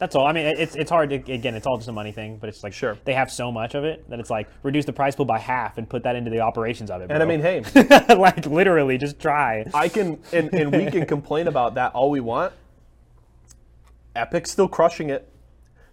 That's all. I mean, it's hard to, again, it's all just a money thing, but it's like, sure, they have so much of it that it's like, reduce the prize pool by half and put that into the operations of it, bro. And I mean, hey. Like, literally, just try. I can, and we can complain about that all we want. Epic's still crushing it.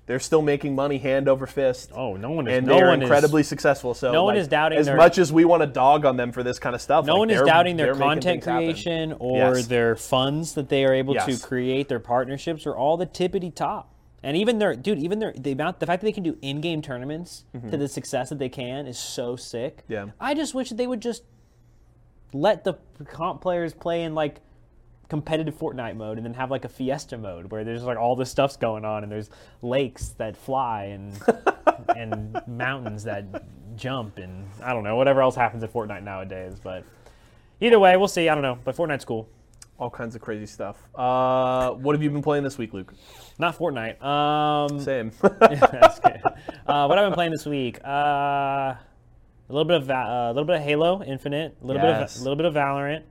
They're still making money hand over fist. Oh, no one is. And they're incredibly successful. So no one is doubting as much as we want to dog on them for this kind of stuff. No one is doubting their content creation or their funds that they are able to create. Their partnerships are all the tippity top, and even their the fact that they can do in-game tournaments to the success that they can is so sick. Yeah, I just wish that they would just let the comp players play in like competitive Fortnite mode and then have like a fiesta mode where there's like all this stuff's going on and there's lakes that fly and and mountains that jump and I don't know whatever else happens at Fortnite nowadays, but either way we'll see. I don't know, but Fortnite's cool. All kinds of crazy stuff. What have you been playing this week, Luke? Not Fortnite. Same. That's good. What I've been playing this week, a little bit of Halo Infinite, a little bit of Valorant.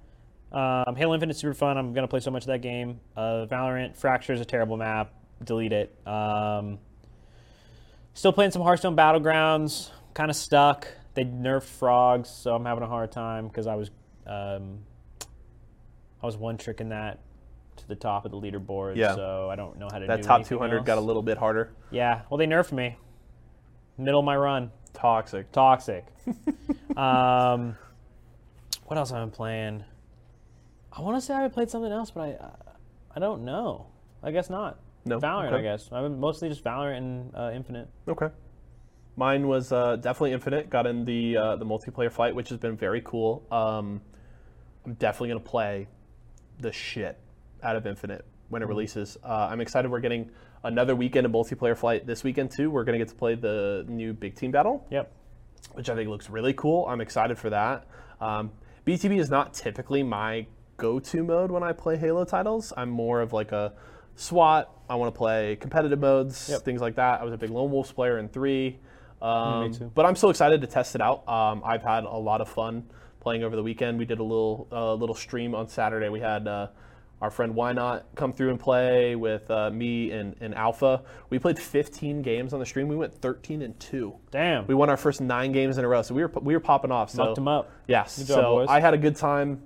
Halo Infinite's super fun. I'm going to play so much of that game. Valorant, Fracture's a terrible map. Delete it. Still playing some Hearthstone Battlegrounds. Kind of stuck. They nerfed frogs, so I'm having a hard time because I was one trick in that to the top of the leaderboard, so I don't know how to do anything else. That top 200 got a little bit harder. Yeah. Well, they nerfed me. Middle of my run. Toxic. What else have I been playing? I want to say I played something else, but I don't know. I guess not. No. Valorant, okay. I guess. I've been mostly just Valorant and Infinite. Okay. Mine was definitely Infinite. Got in the multiplayer fight, which has been very cool. I'm definitely going to play the shit out of Infinite when it releases. I'm excited we're getting another weekend of multiplayer fight. This weekend, too, we're going to get to play the new big team battle. Yep. Which I think looks really cool. I'm excited for that. BTB is not typically my go-to mode when I play Halo titles. I'm more of like a SWAT. I want to play competitive modes, things like that. I was a big Lone Wolves player in 3. Me too. But I'm so excited to test it out. I've had a lot of fun playing over the weekend. We did a little stream on Saturday. We had our friend Why Not come through and play with me and Alpha. We played 15 games on the stream. We went 13-2. Damn. We won our first 9 games in a row. So we were popping off. So, mucked them up. Yes. Good job, so boys. I had a good time.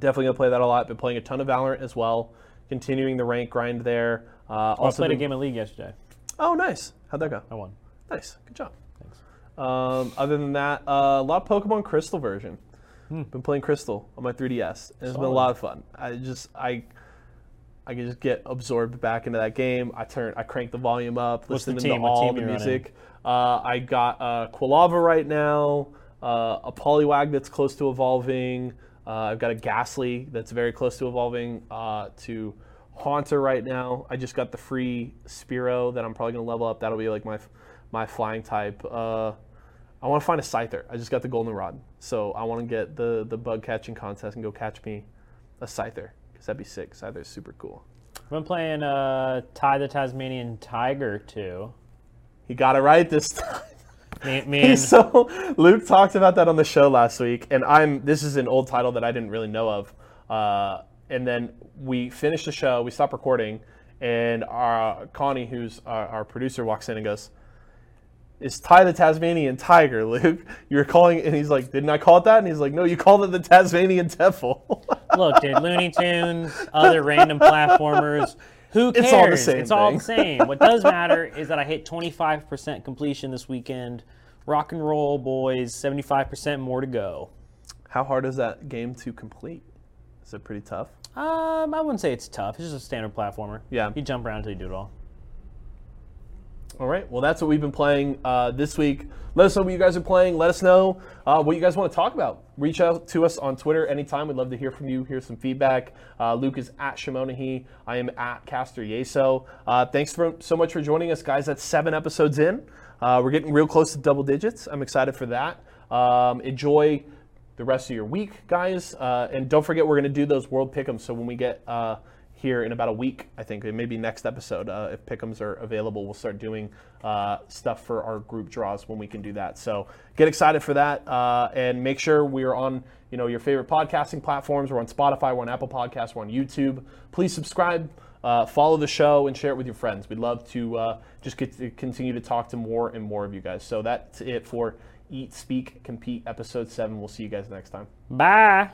Definitely gonna play that a lot. Been playing a ton of Valorant as well. Continuing the rank grind there. Also I played a game of League yesterday. Oh, nice. How'd that go? I won. Nice. Good job. Thanks. Other than that, a lot of Pokemon Crystal version. Been playing Crystal on my 3DS. And it's been a lot of fun. I can just get absorbed back into that game. I crank the volume up, listen to all the music. I got Quilava right now, a Poliwag that's close to evolving. I've got a Ghastly that's very close to evolving to Haunter right now. I just got the free Spearow that I'm probably going to level up. That'll be like my flying type. I want to find a Scyther. I just got the Goldenrod. So I want to get the bug catching contest and go catch me a Scyther because that'd be sick. Scyther's super cool. I've been playing Ty the Tasmanian Tiger 2. He got it right this time. So Luke talked about that on the show last week, and this is an old title that I didn't really know of. And then we finished the show, we stopped recording, and Connie, who's our producer, walks in and goes, "Is Ty the Tasmanian Tiger, Luke? You're calling it," and he's like, "Didn't I call it that?" And he's like, "No, you called it the Tasmanian Devil." Look, dude, Looney Tunes, other random platformers. Who cares? It's all the same. What does matter is that I hit 25% completion this weekend. Rock and roll, boys. 75% more to go. How hard is that game to complete? Is it pretty tough? I wouldn't say it's tough. It's just a standard platformer. Yeah. You jump around until you do it all. All right. Well, that's what we've been playing this week. Let us know what you guys are playing. Let us know what you guys want to talk about. Reach out to us on Twitter anytime. We'd love to hear from you, hear some feedback. Luke is at Shimonahi. I am at Caster Yeso. Thanks so much for joining us, guys. That's 7 episodes in. We're getting real close to double digits. I'm excited for that. Enjoy the rest of your week, guys. And don't forget, we're going to do those World Pick'ems. So when we get here in about a week, I think, and maybe next episode, if pick'ems are available, we'll start doing stuff for our group draws when we can do that. So get excited for that, and make sure we are on your favorite podcasting platforms. We're on Spotify, we're on Apple Podcasts, we're on YouTube. Please subscribe, follow the show, and share it with your friends. We'd love to just get to continue to talk to more and more of you guys. So that's it for Eat, Speak, Compete, Episode 7. We'll see you guys next time. Bye.